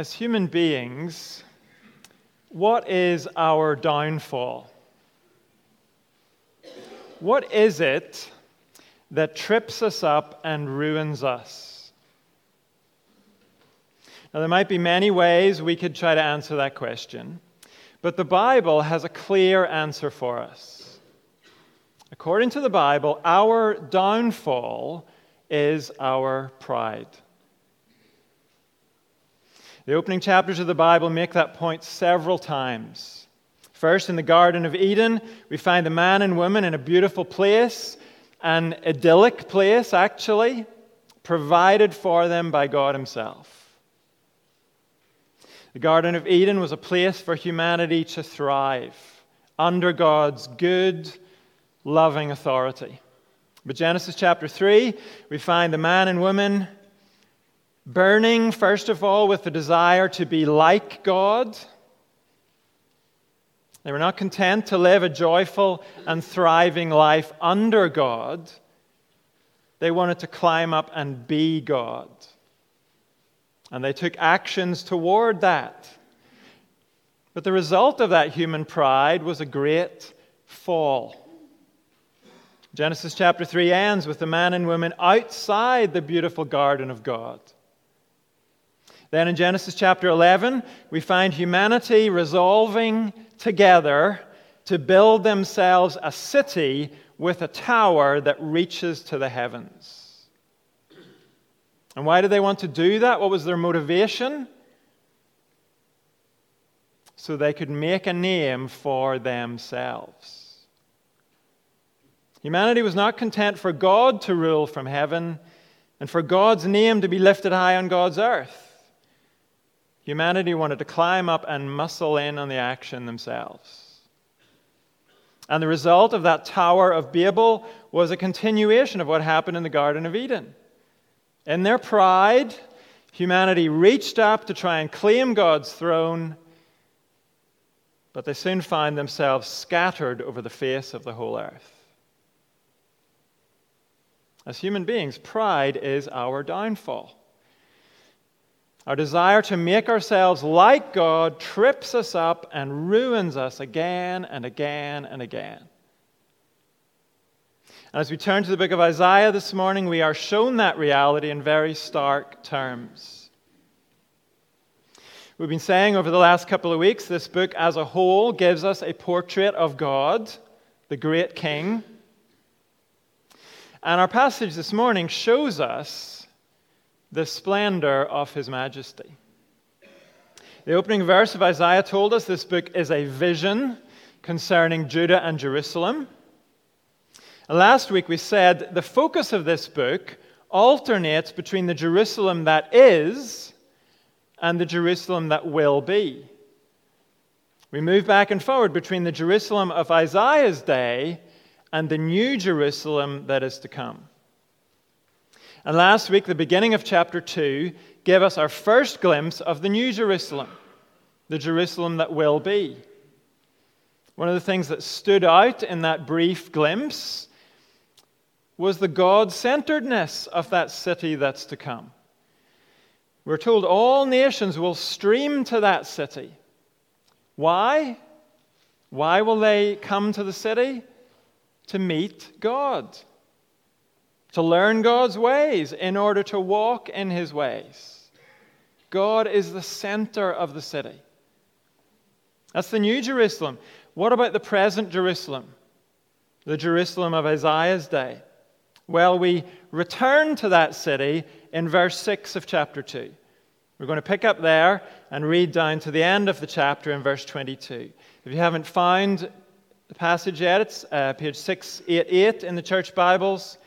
As human beings, what is our downfall? What is it that trips us up and ruins us? Now, there might be many ways we could try to answer that question, but the Bible has a clear answer for us. According to the Bible, our downfall is our pride. The opening chapters of the Bible make that point several times. First, in the Garden of Eden, we find the man and woman in a beautiful place, an idyllic place, actually, provided for them by God Himself. The Garden of Eden was a place for humanity to thrive under God's good, loving authority. But Genesis chapter 3, we find the man and woman burning, first of all, with the desire to be like God. They were not content to live a joyful and thriving life under God. They wanted to climb up and be God. And they took actions toward that. But the result of that human pride was a great fall. Genesis chapter 3 ends with the man and woman outside the beautiful garden of God. Then in Genesis chapter 11, we find humanity resolving together to build themselves a city with a tower that reaches to the heavens. And why did they want to do that? What was their motivation? So they could make a name for themselves. Humanity was not content for God to rule from heaven and for God's name to be lifted high on God's earth. Humanity wanted to climb up and muscle in on the action themselves. And the result of that Tower of Babel was a continuation of what happened in the Garden of Eden. In their pride, humanity reached up to try and claim God's throne, but they soon found themselves scattered over the face of the whole earth. As human beings, pride is our downfall. Our desire to make ourselves like God trips us up and ruins us again and again and again. And as we turn to the book of Isaiah this morning, we are shown that reality in very stark terms. We've been saying over the last couple of weeks, this book as a whole gives us a portrait of God, the great King. And our passage this morning shows us the splendor of His majesty. The opening verse of Isaiah told us this book is a vision concerning Judah and Jerusalem. And last week we said the focus of this book alternates between the Jerusalem that is and the Jerusalem that will be. We move back and forward between the Jerusalem of Isaiah's day and the new Jerusalem that is to come. And last week, the beginning of chapter 2 gave us our first glimpse of the new Jerusalem, the Jerusalem that will be. One of the things that stood out in that brief glimpse was the God-centeredness of that city that's to come. We're told all nations will stream to that city. Why? Why will they come to the city? To meet God. To learn God's ways in order to walk in His ways. God is the center of the city. That's the new Jerusalem. What about the present Jerusalem? The Jerusalem of Isaiah's day. Well, we return to that city in verse 6 of chapter 2. We're going to pick up there and read down to the end of the chapter in verse 22. If you haven't found the passage yet, it's page 688 in the church Bibles,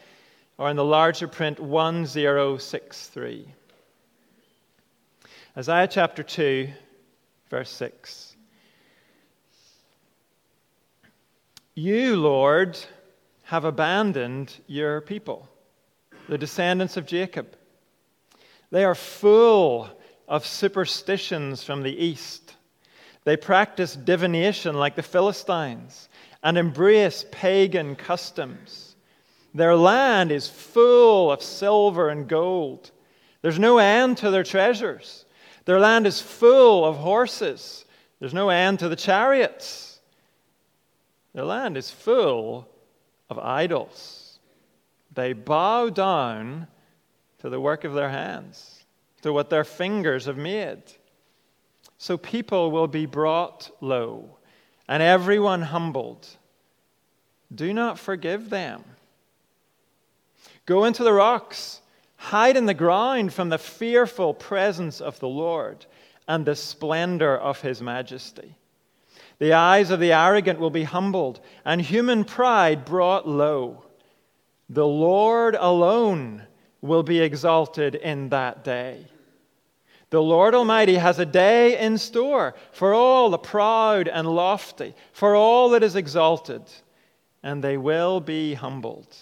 or in the larger print, 1063. Isaiah chapter 2, verse 6. You, Lord, have abandoned your people, the descendants of Jacob. They are full of superstitions from the east. They practice divination like the Philistines and embrace pagan customs. Their land is full of silver and gold. There's no end to their treasures. Their land is full of horses. There's no end to the chariots. Their land is full of idols. They bow down to the work of their hands, to what their fingers have made. So people will be brought low, and everyone humbled. Do not forgive them. Go into the rocks, hide in the ground from the fearful presence of the Lord and the splendor of his majesty. The eyes of the arrogant will be humbled, and human pride brought low. The Lord alone will be exalted in that day. The Lord Almighty has a day in store for all the proud and lofty, for all that is exalted, and they will be humbled.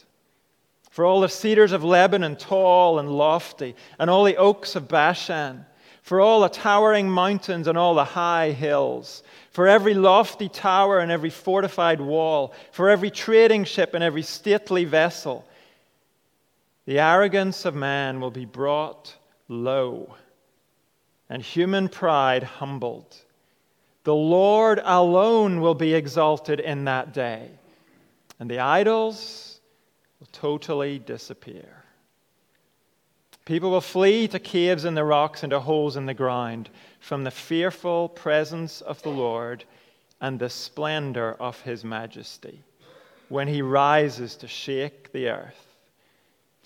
For all the cedars of Lebanon, tall and lofty, and all the oaks of Bashan, for all the towering mountains and all the high hills, for every lofty tower and every fortified wall, for every trading ship and every stately vessel, the arrogance of man will be brought low, and human pride humbled. The Lord alone will be exalted in that day, and the idols will totally disappear. People will flee to caves in the rocks and to holes in the ground from the fearful presence of the Lord and the splendor of his majesty when he rises to shake the earth.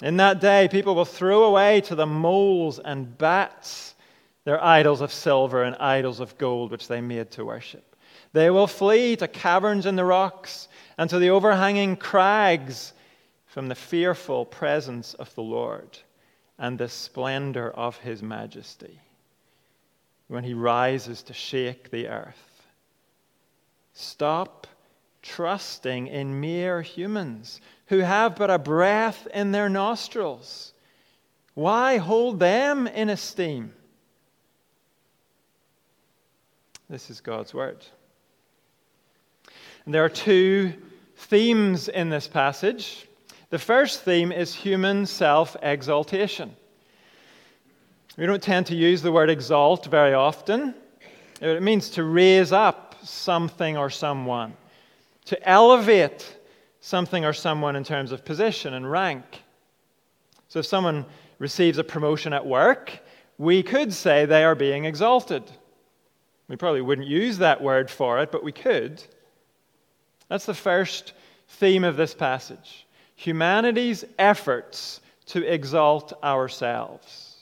In that day, people will throw away to the moles and bats their idols of silver and idols of gold which they made to worship. They will flee to caverns in the rocks and to the overhanging crags from the fearful presence of the Lord and the splendor of his majesty when he rises to shake the earth. Stop trusting in mere humans who have but a breath in their nostrils. Why hold them in esteem? This is God's word. And there are two themes in this passage. The first theme is human self-exaltation. We don't tend to use the word exalt very often. It means to raise up something or someone, to elevate something or someone in terms of position and rank. So if someone receives a promotion at work, we could say they are being exalted. We probably wouldn't use that word for it, but we could. That's the first theme of this passage. Humanity's efforts to exalt ourselves.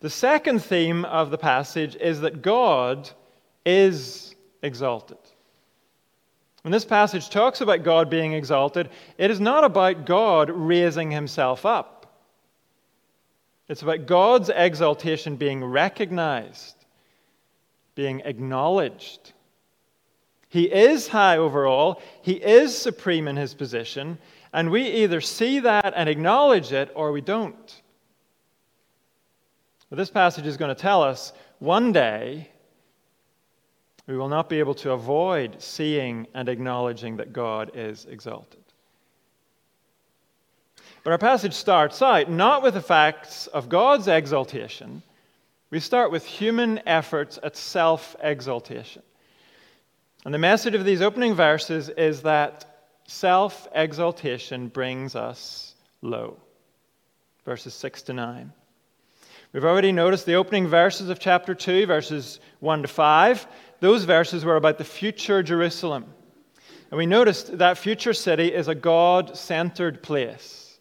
The second theme of the passage is that God is exalted. When this passage talks about God being exalted, it is not about God raising himself up. It's about God's exaltation being recognized, being acknowledged. He is high over all. He is supreme in his position. And we either see that and acknowledge it, or we don't. But this passage is going to tell us one day we will not be able to avoid seeing and acknowledging that God is exalted. But our passage starts out not with the facts of God's exaltation. We start with human efforts at self-exaltation. And the message of these opening verses is that self-exaltation brings us low. Verses 6 to 9. We've already noticed the opening verses of chapter 2, verses 1 to 5. Those verses were about the future Jerusalem. And we noticed that future city is a God-centered place.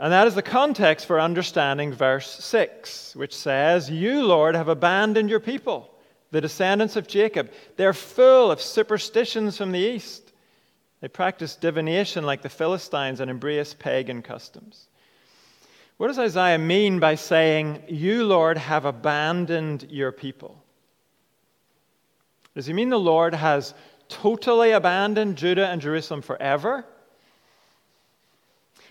And that is the context for understanding verse 6, which says, "You, Lord, have abandoned your people, the descendants of Jacob. They're full of superstitions from the east. They practice divination like the Philistines and embrace pagan customs." What does Isaiah mean by saying, "You, Lord, have abandoned your people"? Does he mean the Lord has totally abandoned Judah and Jerusalem forever?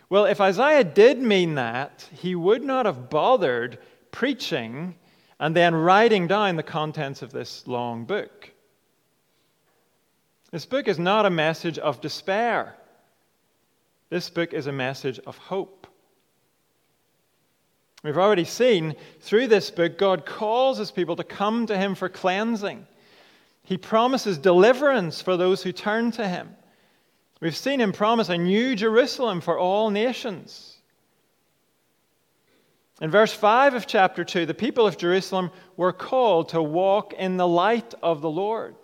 Well, if Isaiah did mean that, he would not have bothered preaching and then writing down the contents of this long book. This book is not a message of despair. This book is a message of hope. We've already seen through this book, God calls his people to come to him for cleansing. He promises deliverance for those who turn to him. We've seen him promise a new Jerusalem for all nations. In verse 5 of chapter 2, the people of Jerusalem were called to walk in the light of the Lord.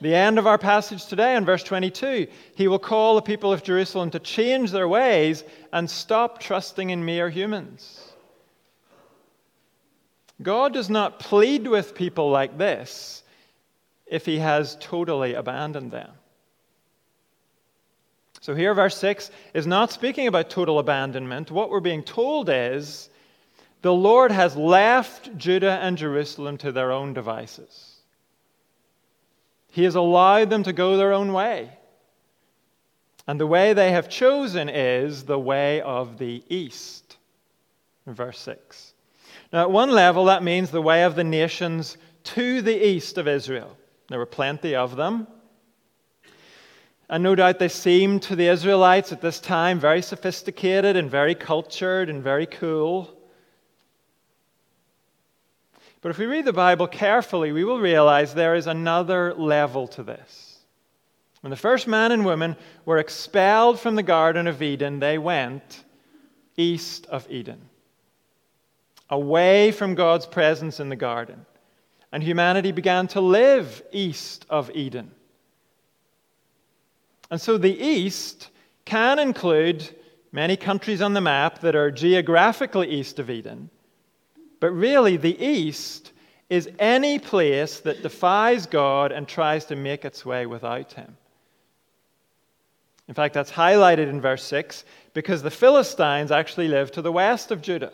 The end of our passage today in verse 22, he will call the people of Jerusalem to change their ways and stop trusting in mere humans. God does not plead with people like this if he has totally abandoned them. So here verse 6 is not speaking about total abandonment. What we're being told is the Lord has left Judah and Jerusalem to their own devices. He has allowed them to go their own way. And the way they have chosen is the way of the east. Verse 6. Now, at one level, that means the way of the nations to the east of Israel. There were plenty of them. And no doubt they seemed to the Israelites at this time very sophisticated and very cultured and very cool. But if we read the Bible carefully, we will realize there is another level to this. When the first man and woman were expelled from the Garden of Eden, they went east of Eden, away from God's presence in the garden. And humanity began to live east of Eden. And so the east can include many countries on the map that are geographically east of Eden. But really, the East is any place that defies God and tries to make its way without him. In fact, that's highlighted in verse 6 because the Philistines actually live to the west of Judah.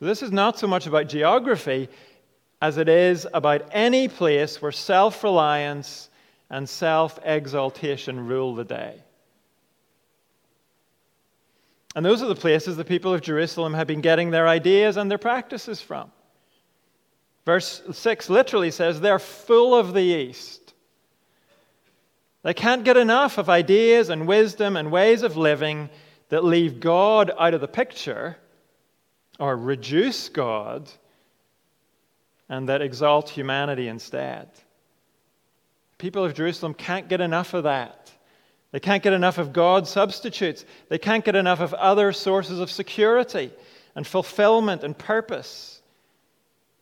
So this is not so much about geography as it is about any place where self-reliance and self-exaltation rule the day. And those are the places the people of Jerusalem have been getting their ideas and their practices from. Verse 6 literally says they're full of the East. They can't get enough of ideas and wisdom and ways of living that leave God out of the picture or reduce God and that exalt humanity instead. People of Jerusalem can't get enough of that. They can't get enough of God's substitutes. They can't get enough of other sources of security and fulfillment and purpose.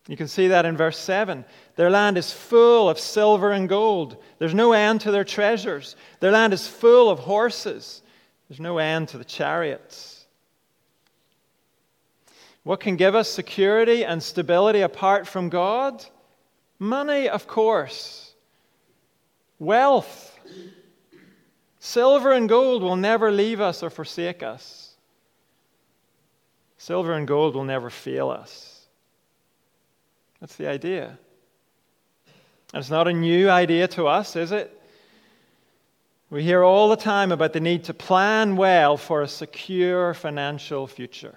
You can see that in verse 7. Their land is full of silver and gold. There's no end to their treasures. Their land is full of horses. There's no end to the chariots. What can give us security and stability apart from God? Money, of course. Wealth. Silver and gold will never leave us or forsake us. Silver and gold will never fail us. That's the idea. And it's not a new idea to us, is it? We hear all the time about the need to plan well for a secure financial future.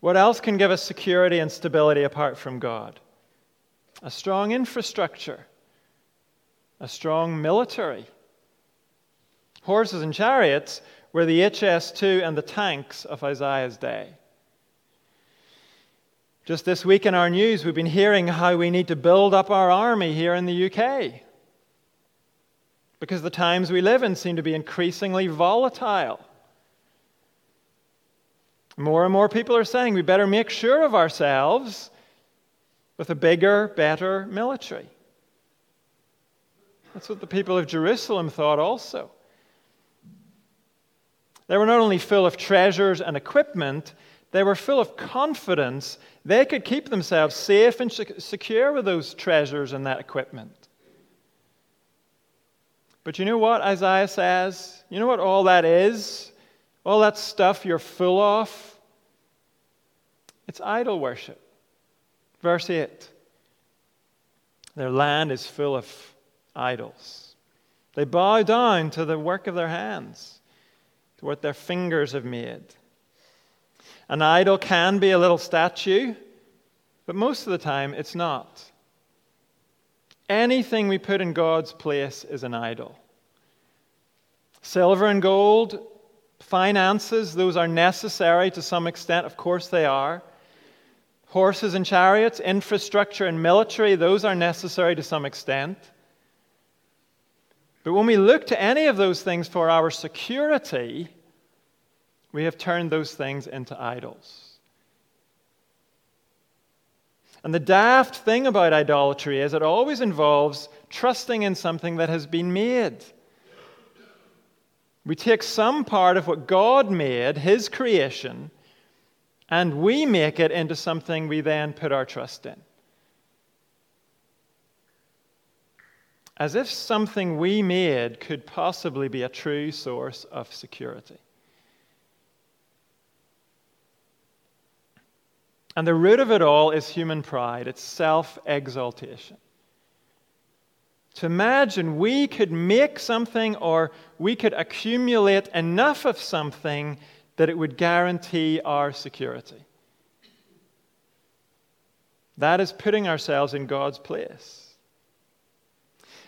What else can give us security and stability apart from God? A strong infrastructure. A strong military. Horses and chariots were the HS2 and the tanks of Isaiah's day. Just this week in our news, we've been hearing how we need to build up our army here in the UK because the times we live in seem to be increasingly volatile. More and more people are saying we better make sure of ourselves with a bigger, better military. That's what the people of Jerusalem thought also. They were not only full of treasures and equipment, they were full of confidence. They could keep themselves safe and secure with those treasures and that equipment. But you know what Isaiah says? You know what all that is? All that stuff you're full of? It's idol worship. Verse 8. Their land is full of idols. They bow down to the work of their hands, to what their fingers have made. An idol can be a little statue, but most of the time it's not. Anything we put in God's place is an idol. Silver and gold, Finances, those are necessary to some extent. Of course they are. Horses and chariots, infrastructure and military, those are necessary to some extent. But when we look to any of those things for our security, we have turned those things into idols. And the daft thing about idolatry is it always involves trusting in something that has been made. We take some part of what God made, His creation, and we make it into something we then put our trust in. As if something we made could possibly be a true source of security. And the root of it all is human pride. It's self-exaltation. To imagine we could make something or we could accumulate enough of something that it would guarantee our security. That is putting ourselves in God's place.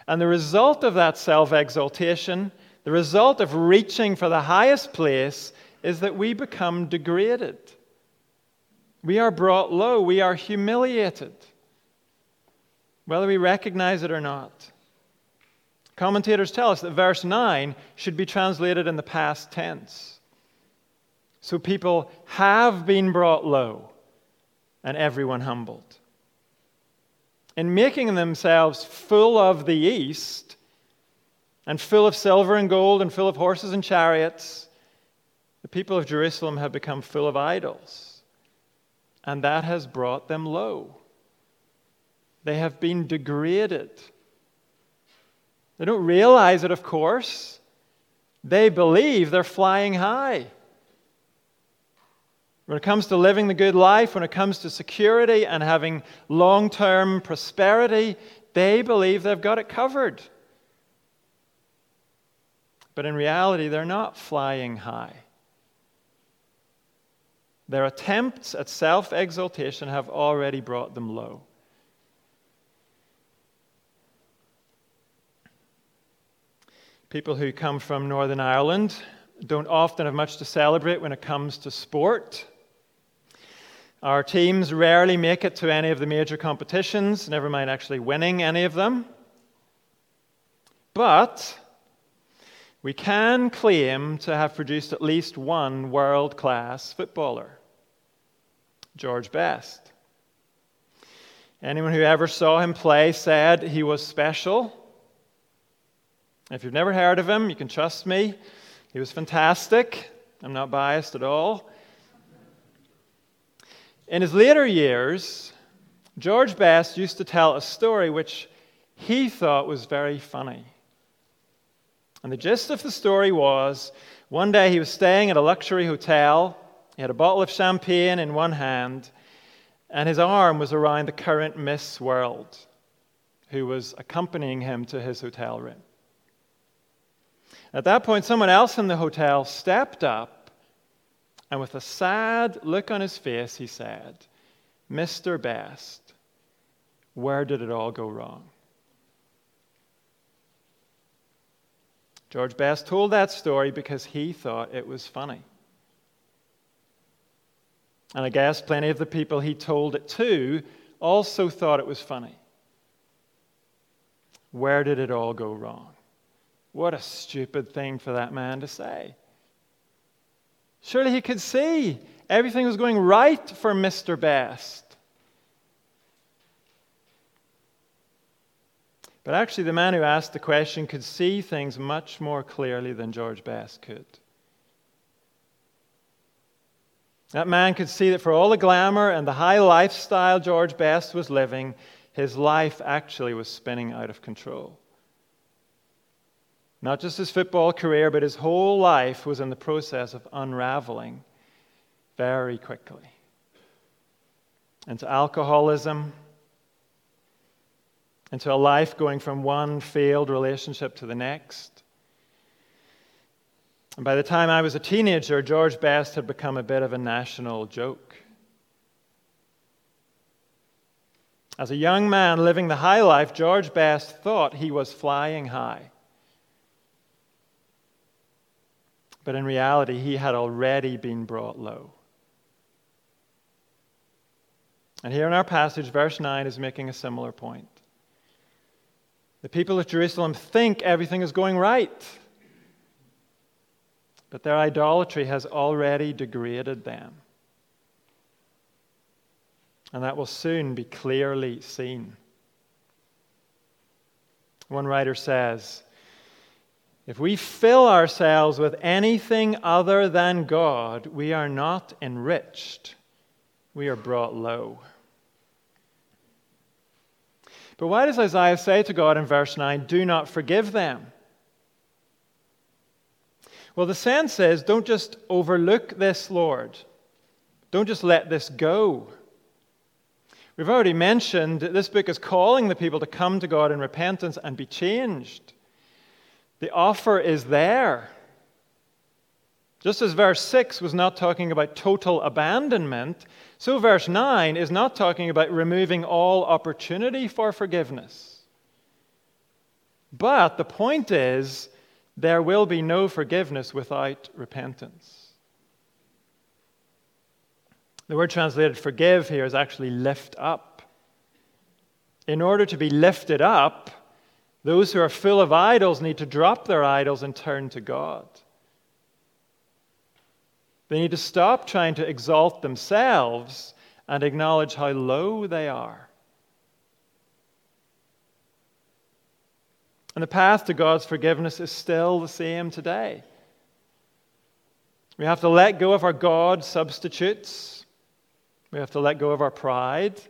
And the result of that self-exaltation, the result of reaching for the highest place, is that we become degraded. We are brought low. We are humiliated, whether we recognize it or not. Commentators tell us that verse 9 should be translated in the past tense. So people have been brought low, and everyone humbled. In making themselves full of the East, and full of silver and gold, and full of horses and chariots, the people of Jerusalem have become full of idols, and that has brought them low. They have been degraded. They don't realize it, of course. They believe they're flying high. When it comes to living the good life, when it comes to security and having long-term prosperity, they believe they've got it covered. But in reality, they're not flying high. Their attempts at self-exaltation have already brought them low. People who come from Northern Ireland don't often have much to celebrate when it comes to sport. Our teams rarely make it to any of the major competitions, never mind actually winning any of them. But we can claim to have produced at least one world-class footballer, George Best. Anyone who ever saw him play said he was special. If you've never heard of him, you can trust me. He was fantastic. I'm not biased at all. In his later years, George Best used to tell a story which he thought was very funny. And the gist of the story was, one day he was staying at a luxury hotel. He had a bottle of champagne in one hand, and his arm was around the current Miss World, who was accompanying him to his hotel room. At that point, someone else in the hotel stepped up, and with a sad look on his face, he said, "Mr. Best, where did it all go wrong?" George Best told that story because he thought it was funny. And I guess plenty of the people he told it to also thought it was funny. Where did it all go wrong? What a stupid thing for that man to say. Surely he could see everything was going right for Mr. Best. But actually, the man who asked the question could see things much more clearly than George Best could. That man could see that for all the glamour and the high lifestyle George Best was living, his life actually was spinning out of control. Not just his football career, but his whole life was in the process of unraveling very quickly. Into alcoholism, into a life going from one failed relationship to the next. And by the time I was a teenager, George Best had become a bit of a national joke. As a young man living the high life, George Best thought he was flying high. But in reality, he had already been brought low. And here in our passage, verse 9 is making a similar point. The people of Jerusalem think everything is going right, but their idolatry has already degraded them. And that will soon be clearly seen. One writer says, if we fill ourselves with anything other than God, we are not enriched. We are brought low. But why does Isaiah say to God in verse 9, do not forgive them? Well, the sense is, don't just overlook this, Lord. Don't just let this go. We've already mentioned that this book is calling the people to come to God in repentance and be changed. The offer is there. Just as verse 6 was not talking about total abandonment, so verse 9 is not talking about removing all opportunity for forgiveness. But the point is, there will be no forgiveness without repentance. The word translated forgive here is actually lift up. In order to be lifted up, those who are full of idols need to drop their idols and turn to God. They need to stop trying to exalt themselves and acknowledge how low they are. And the path to God's forgiveness is still the same today. We have to let go of our God substitutes. We have to let go of our pride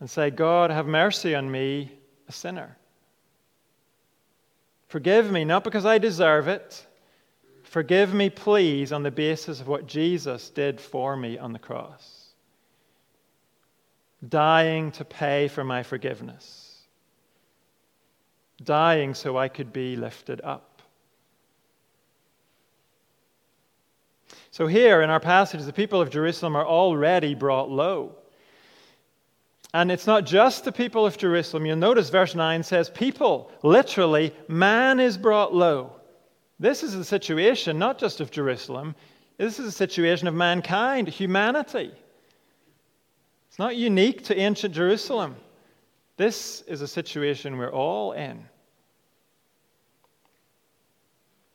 and say, God, have mercy on me, a sinner. Forgive me, not because I deserve it. Forgive me, please, on the basis of what Jesus did for me on the cross, dying to pay for my forgiveness, dying so I could be lifted up. So here in our passage, the people of Jerusalem are already brought low. And it's not just the people of Jerusalem. You'll notice verse 9 says, people, literally, man is brought low. This is the situation, not just of Jerusalem. This is the situation of mankind, humanity. It's not unique to ancient Jerusalem. This is a situation we're all in.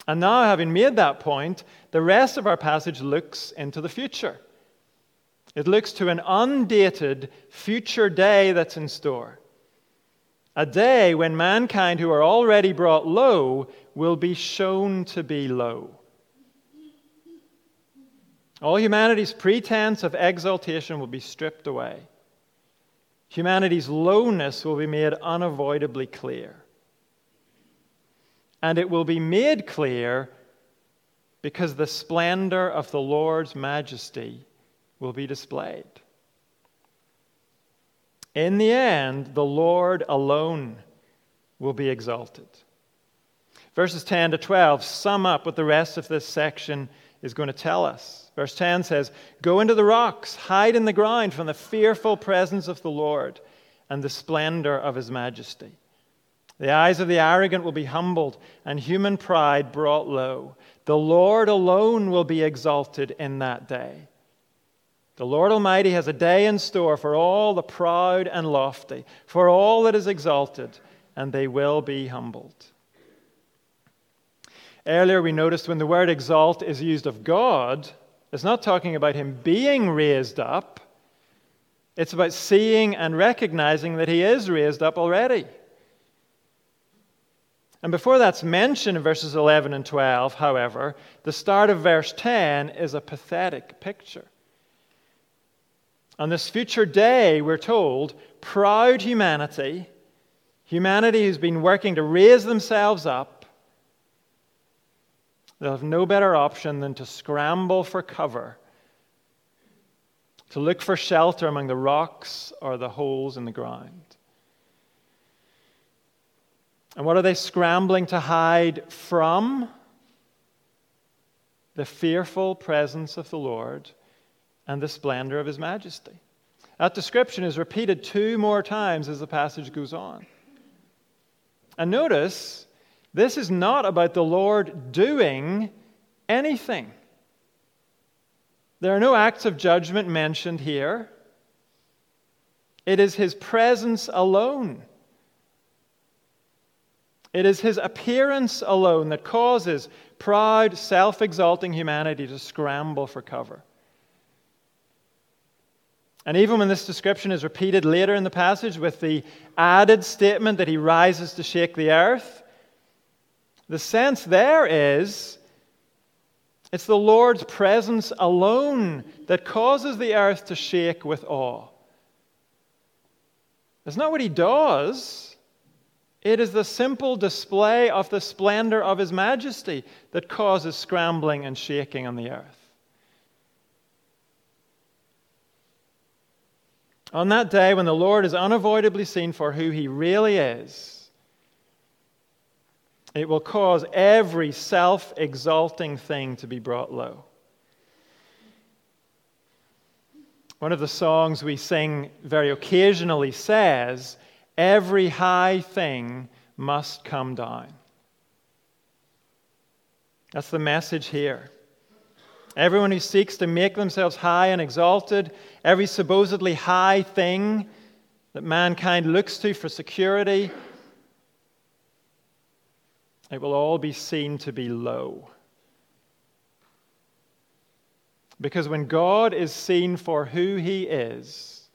And now, having made that point, the rest of our passage looks into the future. It looks to an undated future day that's in store. A day when mankind, who are already brought low, will be shown to be low. All humanity's pretense of exaltation will be stripped away. Humanity's lowness will be made unavoidably clear. And it will be made clear because the splendor of the Lord's majesty will be displayed. In the end, the Lord alone will be exalted. Verses 10 to 12 sum up what the rest of this section is going to tell us. Verse 10 says, go into the rocks, hide in the ground from the fearful presence of the Lord and the splendor of his majesty. The eyes of the arrogant will be humbled and human pride brought low. The Lord alone will be exalted in that day. The Lord Almighty has a day in store for all the proud and lofty, for all that is exalted, and they will be humbled. Earlier we noticed when the word exalt is used of God, it's not talking about him being raised up. It's about seeing and recognizing that he is raised up already. And before that's mentioned in verses 11 and 12, however, the start of verse 10 is a pathetic picture. On this future day, we're told, proud humanity, humanity who's been working to raise themselves up, they'll have no better option than to scramble for cover, to look for shelter among the rocks or the holes in the ground. And what are they scrambling to hide from? The fearful presence of the Lord and the splendor of his majesty. That description is repeated two more times as the passage goes on. And notice, This is not about the Lord doing anything. There are no acts of judgment mentioned here. It is his presence alone. It is his appearance alone that causes proud, self-exalting humanity to scramble for cover. And even when this description is repeated later in the passage with the added statement that he rises to shake the earth, the sense there is it's the Lord's presence alone that causes the earth to shake with awe. It's not what he does. It is the simple display of the splendor of his majesty that causes scrambling and shaking on the earth. On that day when the Lord is unavoidably seen for who he really is, it will cause every self-exalting thing to be brought low. One of the songs we sing very occasionally says, "Every high thing must come down." That's the message here. Everyone who seeks to make themselves high and exalted, every supposedly high thing that mankind looks to for security, it will all be seen to be low. Because when God is seen for who he is,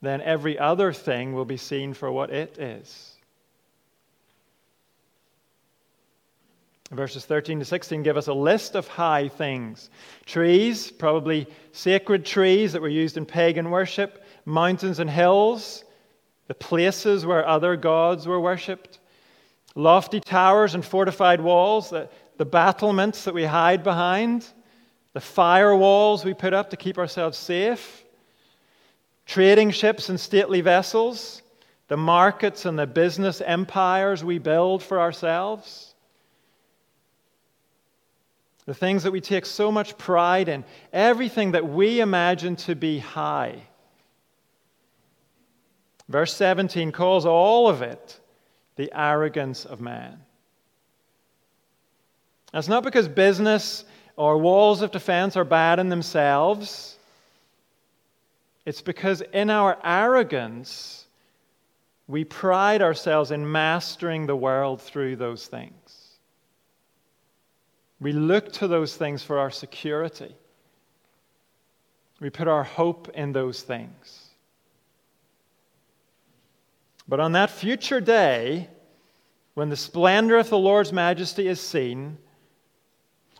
then every other thing will be seen for what it is. Verses 13 to 16 give us a list of high things. Trees, probably sacred trees that were used in pagan worship. Mountains and hills, the places where other gods were worshipped. Lofty towers and fortified walls, the battlements that we hide behind. The firewalls we put up to keep ourselves safe. Trading ships and stately vessels. The markets and the business empires we build for ourselves. The things that we take so much pride in, everything that we imagine to be high. Verse 17 calls all of it the arrogance of man. That's not because business or walls of defense are bad in themselves. It's because in our arrogance, we pride ourselves in mastering the world through those things. We look to those things for our security. We put our hope in those things. But on that future day, when the splendor of the Lord's majesty is seen,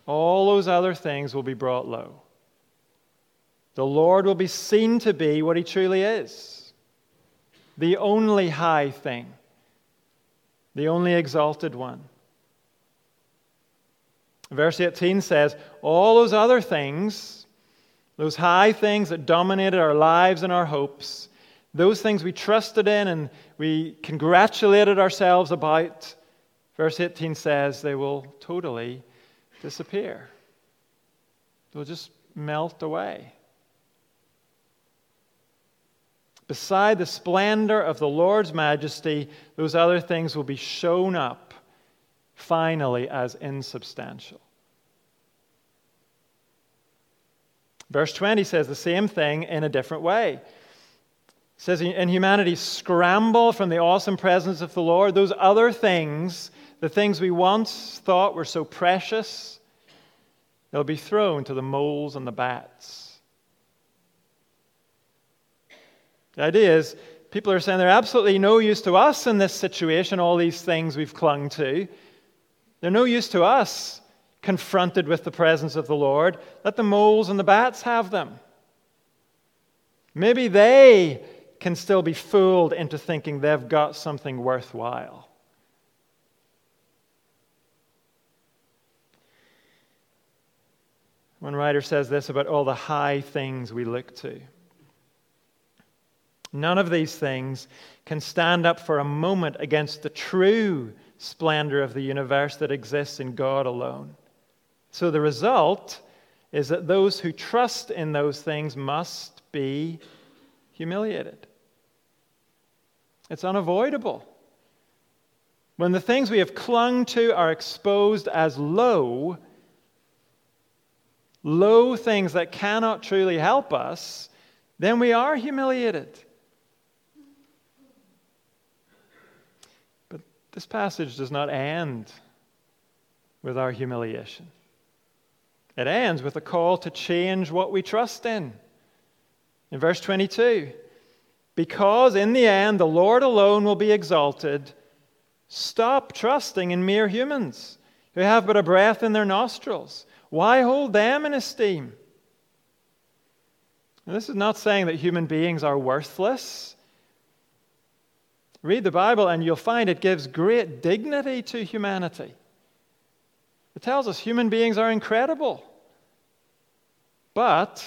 all those other things will be brought low. The Lord will be seen to be what he truly is, the only high thing, the only exalted one. Verse 18 says, all those other things, those high things that dominated our lives and our hopes, those things we trusted in and we congratulated ourselves about, verse 18 says they will totally disappear. They'll just melt away. Beside the splendor of the Lord's majesty, those other things will be shown up finally as insubstantial. Verse 20 says the same thing in a different way. It says, in humanity's scramble from the awesome presence of the Lord, those other things, the things we once thought were so precious, they'll be thrown to the moles and the bats. The idea is, people are saying they're absolutely no use to us in this situation, all these things we've clung to. They're no use to us confronted with the presence of the Lord. Let the moles and the bats have them. Maybe they can still be fooled into thinking they've got something worthwhile. One writer says this about all the high things we look to. None of these things can stand up for a moment against the true splendor of the universe that exists in God alone. So the result is that those who trust in those things must be humiliated. It's unavoidable. when the things we have clung to are exposed as low things that cannot truly help us, then we are humiliated. But this passage does not end with our humiliation. It ends with a call to change what we trust in. In verse 22, because in the end the Lord alone will be exalted, stop trusting in mere humans who have but a breath in their nostrils. Why hold them in esteem? And this is not saying that human beings are worthless. Read the Bible and you'll find it gives great dignity to humanity. It tells us human beings are incredible, but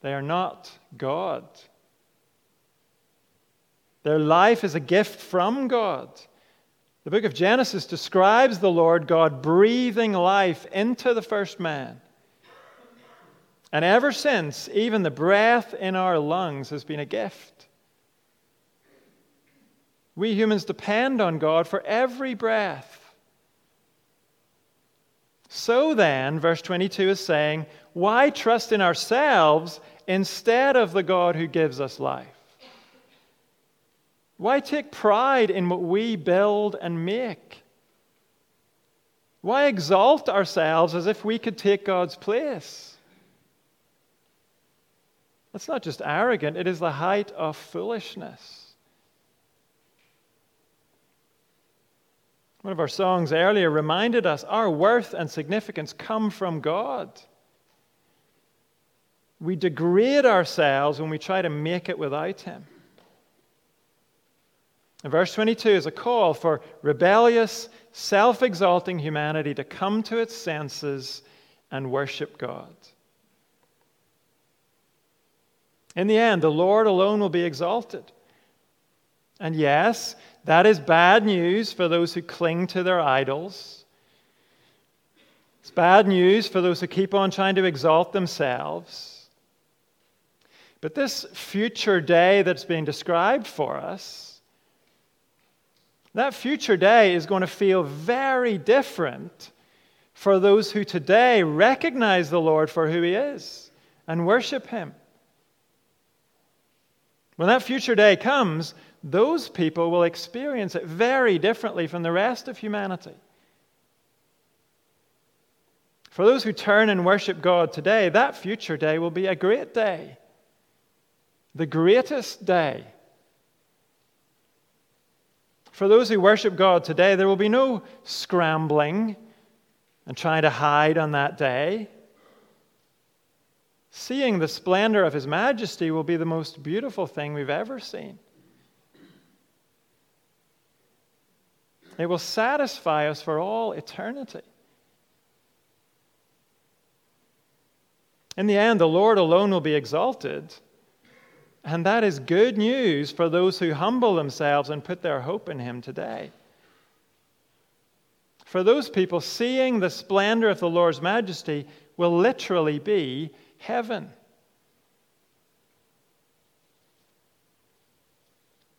they are not God. Their life is a gift from God. The book of Genesis describes the Lord God breathing life into the first man. And ever since, even the breath in our lungs has been a gift. We humans depend on God for every breath. So then, verse 22 is saying, why trust in ourselves instead of the God who gives us life? Why take pride in what we build and make? Why exalt ourselves as if we could take God's place? That's not just arrogant, it is the height of foolishness. One of our songs earlier reminded us our worth and significance come from God. We degrade ourselves when we try to make it without Him. And verse 22 is a call for rebellious, self-exalting humanity to come to its senses and worship God. In the end, the Lord alone will be exalted. And yes, that is bad news for those who cling to their idols. It's bad news for those who keep on trying to exalt themselves. But this future day that's being described for us, that future day is going to feel very different for those who today recognize the Lord for who He is and worship Him. When that future day comes, those people will experience it very differently from the rest of humanity. For those who turn and worship God today, that future day will be a great day. The greatest day. For those who worship God today, there will be no scrambling and trying to hide on that day. Seeing the splendor of His majesty will be the most beautiful thing we've ever seen. It will satisfy us for all eternity. In the end, the Lord alone will be exalted, and that is good news for those who humble themselves and put their hope in Him today. For those people, seeing the splendor of the Lord's majesty will literally be heaven.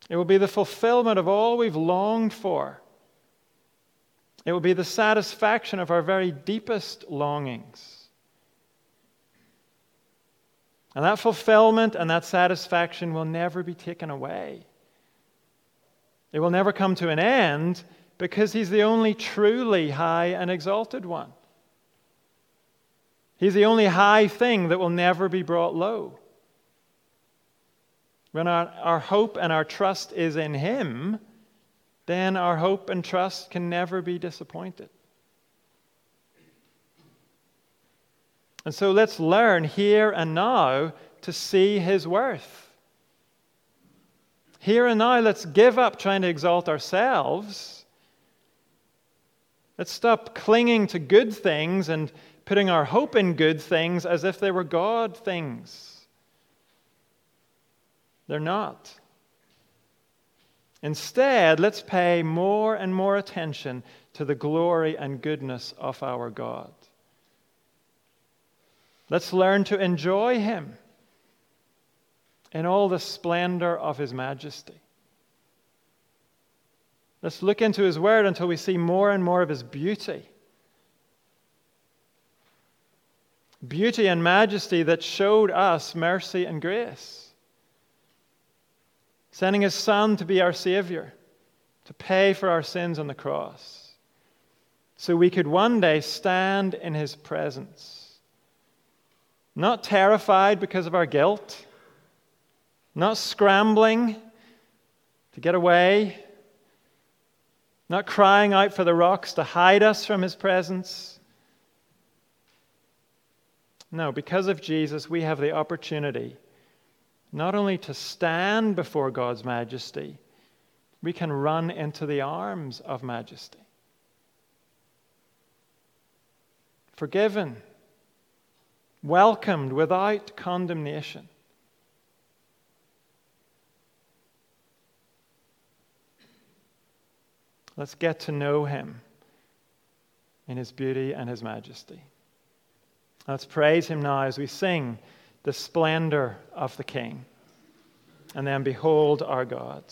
It will be the fulfillment of all we've longed for. It will be the satisfaction of our very deepest longings. And that fulfillment and that satisfaction will never be taken away. It will never come to an end because He's the only truly high and exalted one. He's the only high thing that will never be brought low. When our hope and our trust is in Him, then our hope and trust can never be disappointed. And so let's learn here and now to see His worth. Here and now, let's give up trying to exalt ourselves. Let's stop clinging to good things and putting our hope in good things as if they were God things. They're not. Instead, let's pay more and more attention to the glory and goodness of our God. Let's learn to enjoy Him in all the splendor of His majesty. Let's look into his word until we see more and more of his beauty. Beauty and majesty that showed us mercy and grace. Sending his Son to be our Savior, to pay for our sins on the cross, so we could one day stand in his presence. Not terrified because of our guilt, not scrambling to get away, not crying out for the rocks to hide us from his presence. No, because of Jesus, we have the opportunity not only to stand before God's majesty, we can run into the arms of majesty. Forgiven, welcomed without condemnation. Let's get to know him in his beauty and his majesty. Let's praise him now as we sing the splendor of the King, and then behold our God.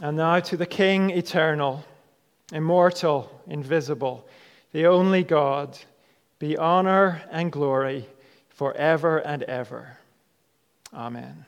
And now to the King eternal, immortal, invisible, the only God, be honor and glory forever and ever. Amen.